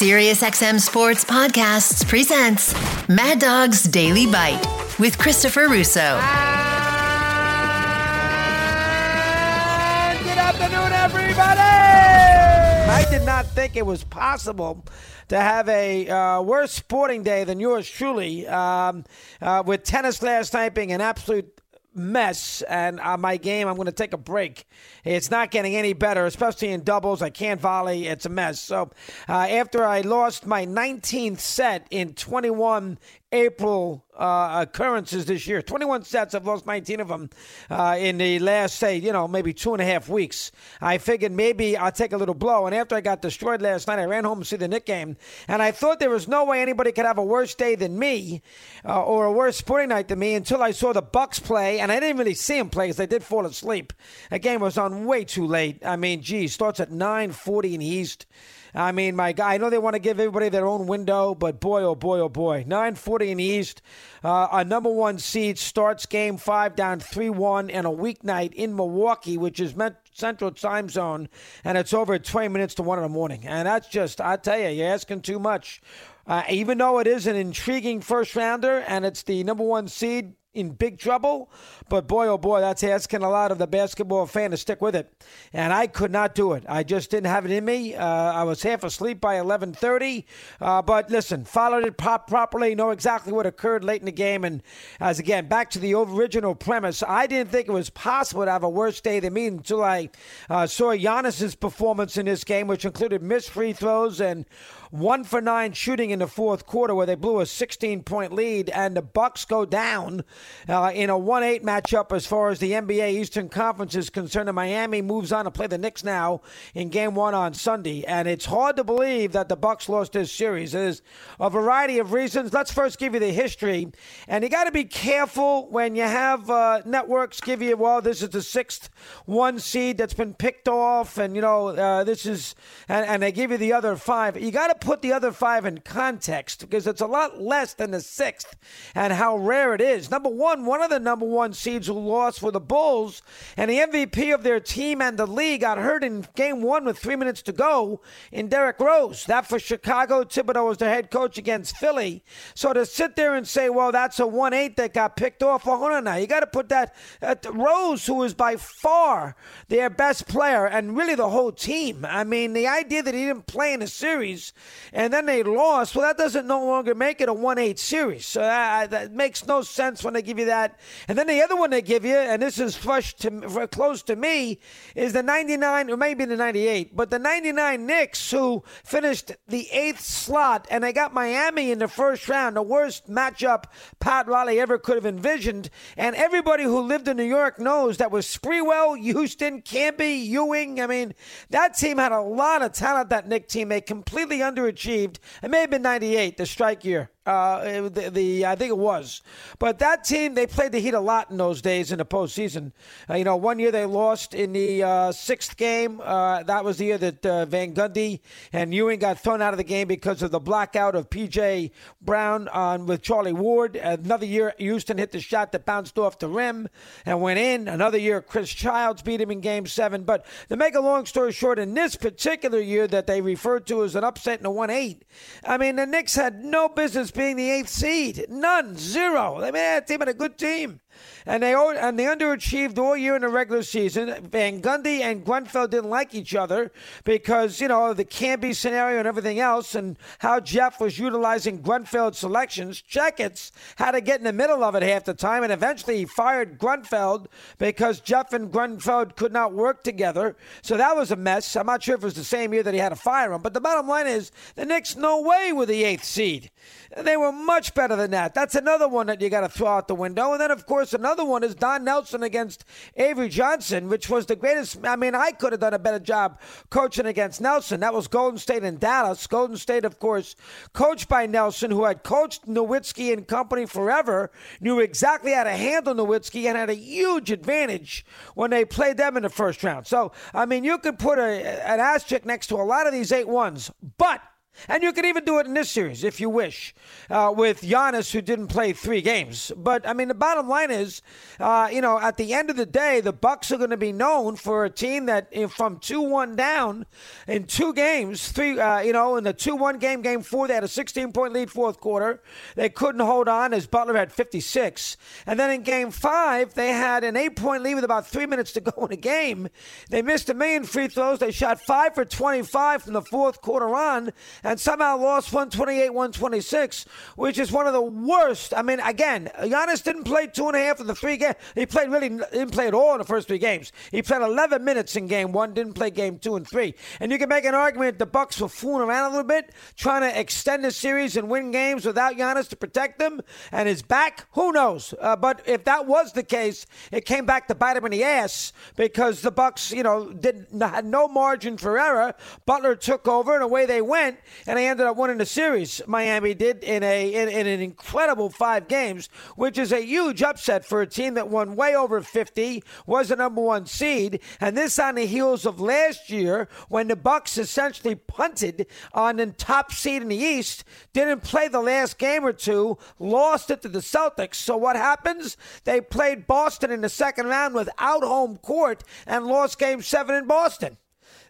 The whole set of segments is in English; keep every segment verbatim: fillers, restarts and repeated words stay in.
Sirius X M Sports Podcasts presents Mad Dog's Daily Bite with Christopher Russo. And good afternoon, everybody! I did not think it was possible to have a uh, worse sporting day than yours truly, um, uh, with tennis last night being an absolute mess, and on my game, I'm going to take a break. It's not getting any better, especially in doubles. I can't volley. It's a mess. So uh, after I lost my nineteenth set in twenty-one April uh, occurrences this year, twenty-one sets, I've lost nineteen of them uh, in the last, say, you know, maybe two and a half weeks. I figured maybe I'll take a little blow, and after I got destroyed last night, I ran home to see the Knicks game, and I thought there was no way anybody could have a worse day than me uh, or a worse sporting night than me until I saw the Bucks play, and I didn't really see them play because I did fall asleep. That game was on way too late. I mean, geez, starts at nine forty in the East. I mean, my guy, I know they want to give everybody their own window, but boy, oh boy, oh boy. nine forty in the East. Uh, our number one seed starts game five down three one and a weeknight in Milwaukee, which is meant Central time zone, and it's over at twenty minutes to one in the morning. And that's just, I tell you, you're asking too much. Uh, even though it is an intriguing first rounder and it's the number one seed in big trouble, but boy, oh boy, that's asking a lot of the basketball fan to stick with it, and I could not do it. I just didn't have it in me. Uh, I was half asleep by eleven thirty, uh, but listen, followed it pop properly, know exactly what occurred late in the game, and as again, back to the original premise, I didn't think it was possible to have a worse day than me until I uh, saw Giannis's performance in this game, which included missed free throws and one for nine shooting in the fourth quarter, where they blew a sixteen-point lead, and the Bucks go down Uh, in a one eight matchup as far as the N B A Eastern Conference is concerned, and Miami moves on to play the Knicks now in Game one on Sunday. And it's hard to believe that the Bucks lost this series. There's a variety of reasons. Let's first give you the history. And you got to be careful when you have uh, networks give you, well, this is the sixth one seed that's been picked off, and, you know, uh, this is, and, and they give you the other five. You got to put the other five in context because it's a lot less than the sixth and how rare it is. Number one, one of the number one seeds who lost for the Bulls, and the M V P of their team and the league got hurt in game one with three minutes to go in Derrick Rose. That for Chicago, Thibodeau was their head coach against Philly. So to sit there and say, well, that's a one eight that got picked off, well, hold on now. You got to put that at Rose, who is by far their best player and really the whole team. I mean, the idea that he didn't play in a series and then they lost, well, that doesn't no longer make it a one eight series. So that, that makes no sense when they give you that. And then the other one they give you, and this is flush to close to me, is the ninety-nine, or maybe the ninety-eight, but the ninety-nine Knicks, who finished the eighth slot, and they got Miami in the first round, the worst matchup Pat Riley ever could have envisioned. And everybody who lived in New York knows that was Spreewell, Houston, Camby, Ewing. I mean, that team had a lot of talent, that Knicks team. They completely underachieved. It may have been ninety-eight, the strike year. Uh, the, the I think it was. But that team, they played the Heat a lot in those days in the postseason. Uh, you know, one year they lost in the uh, sixth game. Uh, that was the year that uh, Van Gundy and Ewing got thrown out of the game because of the blackout of P J. Brown on with Charlie Ward. Another year, Houston hit the shot that bounced off the rim and went in. Another year, Chris Childs beat him in Game seven. But to make a long story short, in this particular year that they referred to as an upset in a one eight, I mean, the Knicks had no business being the eighth seed. None. Zero. I mean, that team had a good team. And they and they underachieved all year in the regular season. Van Gundy and Grunfeld didn't like each other because, you know, the Camby scenario and everything else and how Jeff was utilizing Grunfeld's selections. Checketts had to get in the middle of it half the time, and eventually he fired Grunfeld because Jeff and Grunfeld could not work together. So that was a mess. I'm not sure if it was the same year that he had to fire him. But the bottom line is the Knicks no way were the eighth seed. They were much better than that. That's another one that you got to throw out the window. And then, of course, another one is Don Nelson against Avery Johnson, which was the greatest. I mean, I could have done a better job coaching against Nelson. That was Golden State and Dallas. Golden State, of course, coached by Nelson, who had coached Nowitzki and company forever, knew exactly how to handle Nowitzki and had a huge advantage when they played them in the first round. So, I mean, you could put a, an asterisk next to a lot of these eight ones, but And you can even do it in this series if you wish, uh, with Giannis, who didn't play three games. But, I mean, the bottom line is, uh, you know, at the end of the day, the Bucks are going to be known for a team that from two one down in two games, three, uh, you know, in the two one game, game four, they had a sixteen-point lead fourth quarter. They couldn't hold on as Butler had fifty-six. And then in game five, they had an eight-point lead with about three minutes to go in the game. They missed a million free throws. They shot five for twenty-five from the fourth quarter on, and somehow lost one twenty-eight one twenty-six, which is one of the worst. I mean, again, Giannis didn't play two and a half of the three games. He played really didn't play at all in the first three games. He played eleven minutes in game one, didn't play game two and three. And you can make an argument the Bucks were fooling around a little bit, trying to extend the series and win games without Giannis to protect them and his back. Who knows? Uh, but if that was the case, it came back to bite him in the ass because the Bucks, you know, did had no margin for error. Butler took over, and away they went. And they ended up winning the series. Miami did in a in, in an incredible five games, which is a huge upset for a team that won way over fifty, was the number one seed, and this on the heels of last year when the Bucks essentially punted on the top seed in the East, didn't play the last game or two, lost it to the Celtics. So what happens? They played Boston in the second round without home court and lost game seven in Boston.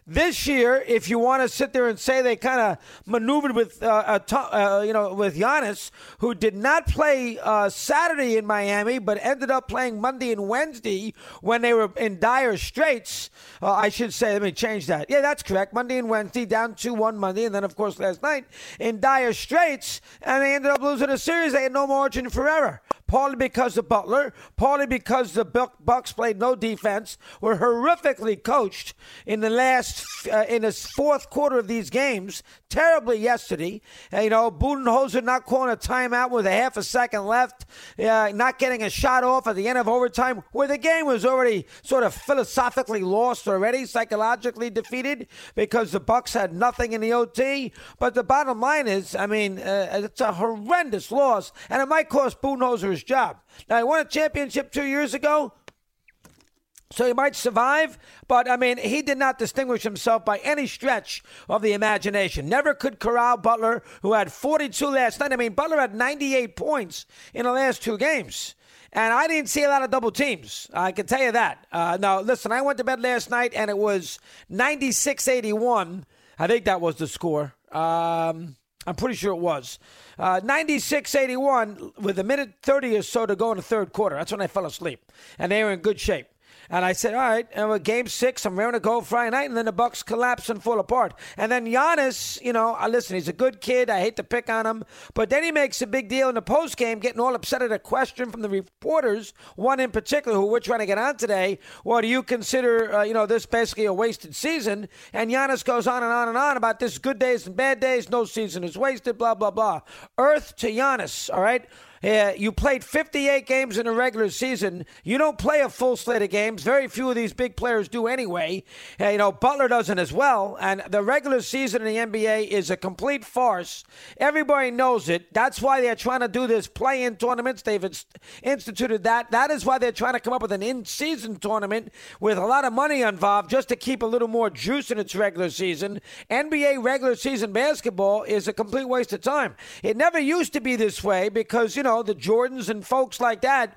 This year, if you want to sit there and say they kind of maneuvered with, uh, a t- uh, you know, with Giannis, who did not play uh, Saturday in Miami, but ended up playing Monday and Wednesday when they were in dire straits. Uh, I should say, let me change that. Yeah, that's correct. Monday and Wednesday, down two one Monday, and then, of course, last night, in dire straits, and they ended up losing a series. They had no margin for error. Partly because of Butler, partly because the Bucks played no defense, were horrifically coached in the last, uh, in the fourth quarter of these games, terribly yesterday. Uh, you know, Budenholzer not calling a timeout with a half a second left, uh, not getting a shot off at the end of overtime, where the game was already sort of philosophically lost already, psychologically defeated, because the Bucks had nothing in the O T. But the bottom line is, I mean, uh, it's a horrendous loss, and it might cost Budenholzer his job. Now, he won a championship two years ago, so he might survive, but, I mean, he did not distinguish himself by any stretch of the imagination. Never could corral Butler, who had forty-two last night. I mean, Butler had ninety-eight points in the last two games. And I didn't see a lot of double teams. I can tell you that. Uh, now, listen, I went to bed last night, and it was ninety-six eighty-one. I think that was the score. Um... I'm pretty sure it was. Uh, ninety-six eighty-one with a minute thirty or so to go in the third quarter. That's when I fell asleep. And they were in good shape. And I said, all right, and with game six, I'm ready to go Friday night, and then the Bucks collapse and fall apart. And then Giannis, you know, listen, he's a good kid. I hate to pick on him. But then he makes a big deal in the postgame, getting all upset at a question from the reporters, one in particular who we're trying to get on today. Well, do you consider, uh, you know, this basically a wasted season? And Giannis goes on and on and on about this good days and bad days, no season is wasted, blah, blah, blah. Earth to Giannis, all right? Yeah, you played fifty-eight games in a regular season. You don't play a full slate of games. Very few of these big players do anyway. Uh, you know, Butler doesn't as well. And the regular season in the N B A is a complete farce. Everybody knows it. That's why they're trying to do this play-in tournaments. They've inst- instituted that. That is why they're trying to come up with an in-season tournament with a lot of money involved just to keep a little more juice in its regular season. N B A regular season basketball is a complete waste of time. It never used to be this way because, you know, the Jordans and folks like that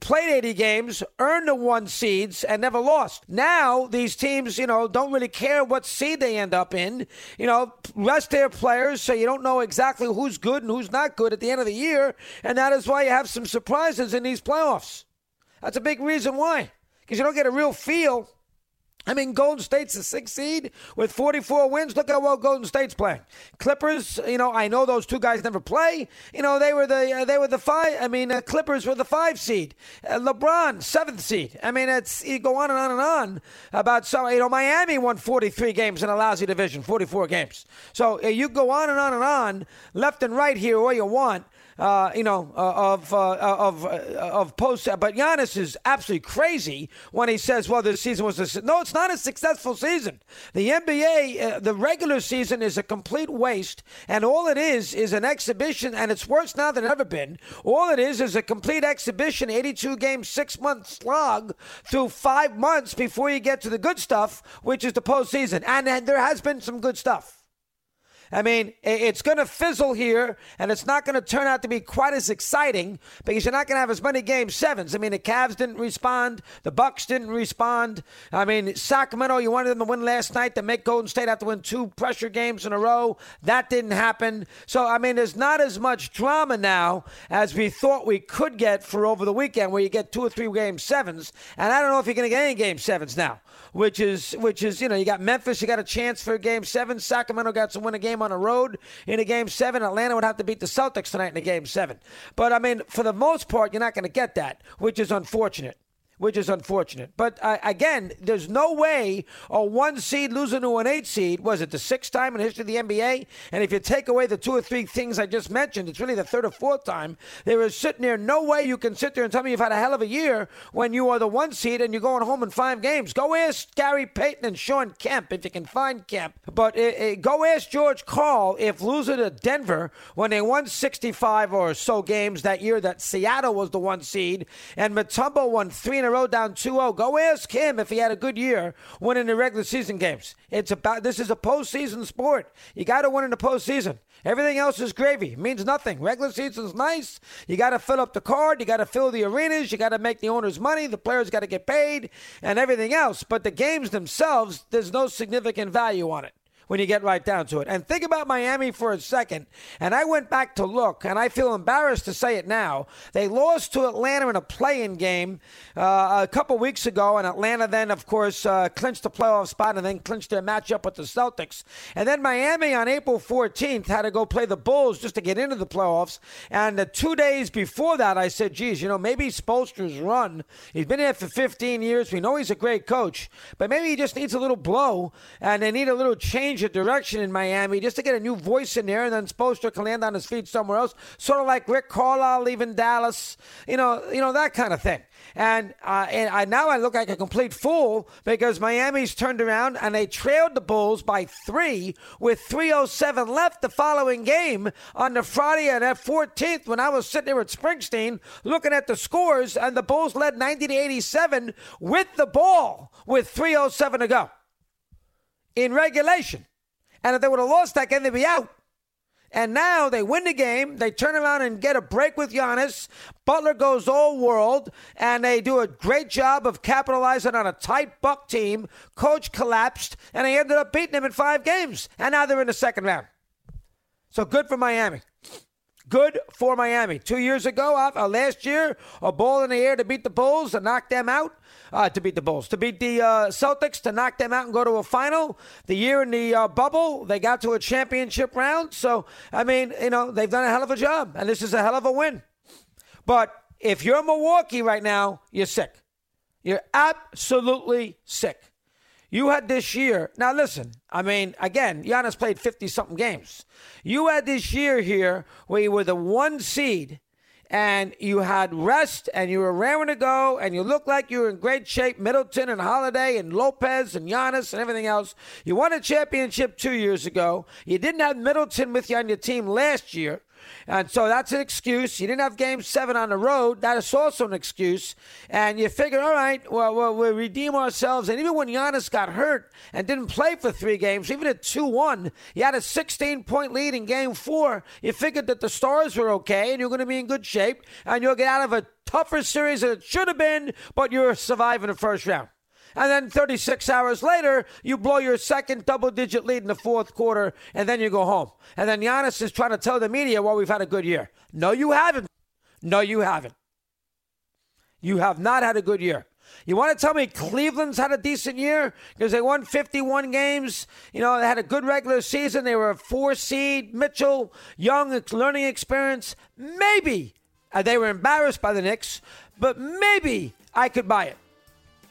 played eighty games, earned the one seeds, and never lost. Now, these teams, you know, don't really care what seed they end up in. You know, rest their players so you don't know exactly who's good and who's not good at the end of the year, and that is why you have some surprises in these playoffs. That's a big reason why, because you don't get a real feel. I mean, Golden State's a sixth seed with forty-four wins. Look how well Golden State's playing. Clippers, you know, I know those two guys never play. You know, they were the uh, they were the five. I mean, uh, Clippers were the five seed. Uh, LeBron, seventh seed. I mean, it's you go on and on and on about some. You know, Miami won forty-three games in a lousy division, forty-four games. So uh, you go on and on and on, left and right here, all you want. Uh, you know, uh, of uh, of uh, of post. But Giannis is absolutely crazy when he says, well, this season was a su-. No, it's not a successful season. The N B A, uh, the regular season is a complete waste, and all it is is an exhibition, and it's worse now than ever been. All it is is a complete exhibition, eighty-two-game, six-month slog through five months before you get to the good stuff, which is the postseason. And, and there has been some good stuff. I mean, it's going to fizzle here, and it's not going to turn out to be quite as exciting because you're not going to have as many game sevens. I mean, the Cavs didn't respond. The Bucks didn't respond. I mean, Sacramento, you wanted them to win last night to make Golden State have to win two pressure games in a row. That didn't happen. So, I mean, there's not as much drama now as we thought we could get for over the weekend where you get two or three game sevens. And I don't know if you're going to get any game sevens now, which is, which is, you know, you got Memphis, you got a chance for a game seven. Sacramento got to win a game on the road in a game seven. Atlanta would have to beat the Celtics tonight in a game seven. But, I mean, for the most part, you're not going to get that, which is unfortunate. Which is unfortunate. But, uh, again, there's no way a one seed losing to an eight seed, was it the sixth time in the history of the N B A? And if you take away the two or three things I just mentioned, it's really the third or fourth time. There is sitting there, no way you can sit there and tell me you've had a hell of a year when you are the one seed and you're going home in five games. Go ask Gary Payton and Sean Kemp, if you can find Kemp. But it, it, go ask George Carl if losing to Denver when they won sixty-five or so games that year that Seattle was the one seed and Mutombo won three in a road down two oh. Go ask him if he had a good year winning the regular season games. It's about, this is a postseason sport. You got to win in the postseason. Everything else is gravy. It means nothing. Regular season's nice. You got to fill up the card. You got to fill the arenas. You got to make the owners money. The players got to get paid and everything else. But the games themselves, there's no significant value on it when you get right down to it. And think about Miami for a second. And I went back to look, and I feel embarrassed to say it now. They lost to Atlanta in a play-in game uh, a couple weeks ago, and Atlanta then, of course, uh, clinched the playoff spot and then clinched their matchup with the Celtics. And then Miami on April fourteenth had to go play the Bulls just to get into the playoffs. And the two days before that, I said, geez, you know, maybe Spoelstra's run, he's been here for fifteen years. We know he's a great coach, but maybe he just needs a little blow, and they need a little change of direction in Miami just to get a new voice in there, and then Spoelstra can land on his feet somewhere else, sort of like Rick Carlisle leaving Dallas, you know, you know that kind of thing. And uh, and I now I look like a complete fool because Miami's turned around and they trailed the Bulls by three with three oh seven left the following game on the Friday and at fourteenth when I was sitting there at Springsteen looking at the scores, and the Bulls led ninety to eighty-seven with the ball with three oh seven to go in regulation. And if they would have lost that game, they'd be out. And now they win the game. They turn around and get a break with Giannis. Butler goes all world, and they do a great job of capitalizing on a tight Buck team. Coach collapsed, and they ended up beating him in five games. And now they're in the second round. So good for Miami. Good for Miami. Two years ago, uh, last year, a ball in the air to beat the Bulls, to knock them out. Uh, to beat the Bulls, to beat the uh, Celtics, to knock them out and go to a final. The year in the uh, bubble, they got to a championship round. So, I mean, you know, they've done a hell of a job, and this is a hell of a win. But if you're Milwaukee right now, you're sick. You're absolutely sick. You had this year. Now, listen, I mean, again, Giannis played fifty-something games. You had this year here where you were the one seed, and you had rest, and you were raring to go, and you looked like you were in great shape. Middleton and Holiday and Lopez and Giannis and everything else. You won a championship two years ago. You didn't have Middleton with you on your team last year, and so that's an excuse. You didn't have Game seven on the road. That is also an excuse. And you figure, all right, well, well we'll redeem ourselves. And even when Giannis got hurt and didn't play for three games, even at two one, you had a sixteen-point lead in Game four. You figured that the stars were okay and you're going to be in good shape. And you'll get out of a tougher series than it should have been, but you're surviving the first round. And then thirty-six hours later, you blow your second double-digit lead in the fourth quarter, and then you go home. And then Giannis is trying to tell the media, well, we've had a good year. No, you haven't. No, you haven't. You have not had a good year. You want to tell me Cleveland's had a decent year because they won fifty-one games. You know, they had a good regular season. They were a four seed. Mitchell, young, learning experience. Maybe. Uh, they were embarrassed by the Knicks, but maybe I could buy it.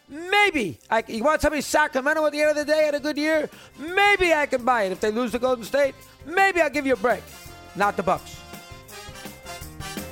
Maybe. I, you want to tell me Sacramento at the end of the day had a good year? Maybe I can buy it. If they lose to Golden State, maybe I'll give you a break. Not the Bucks.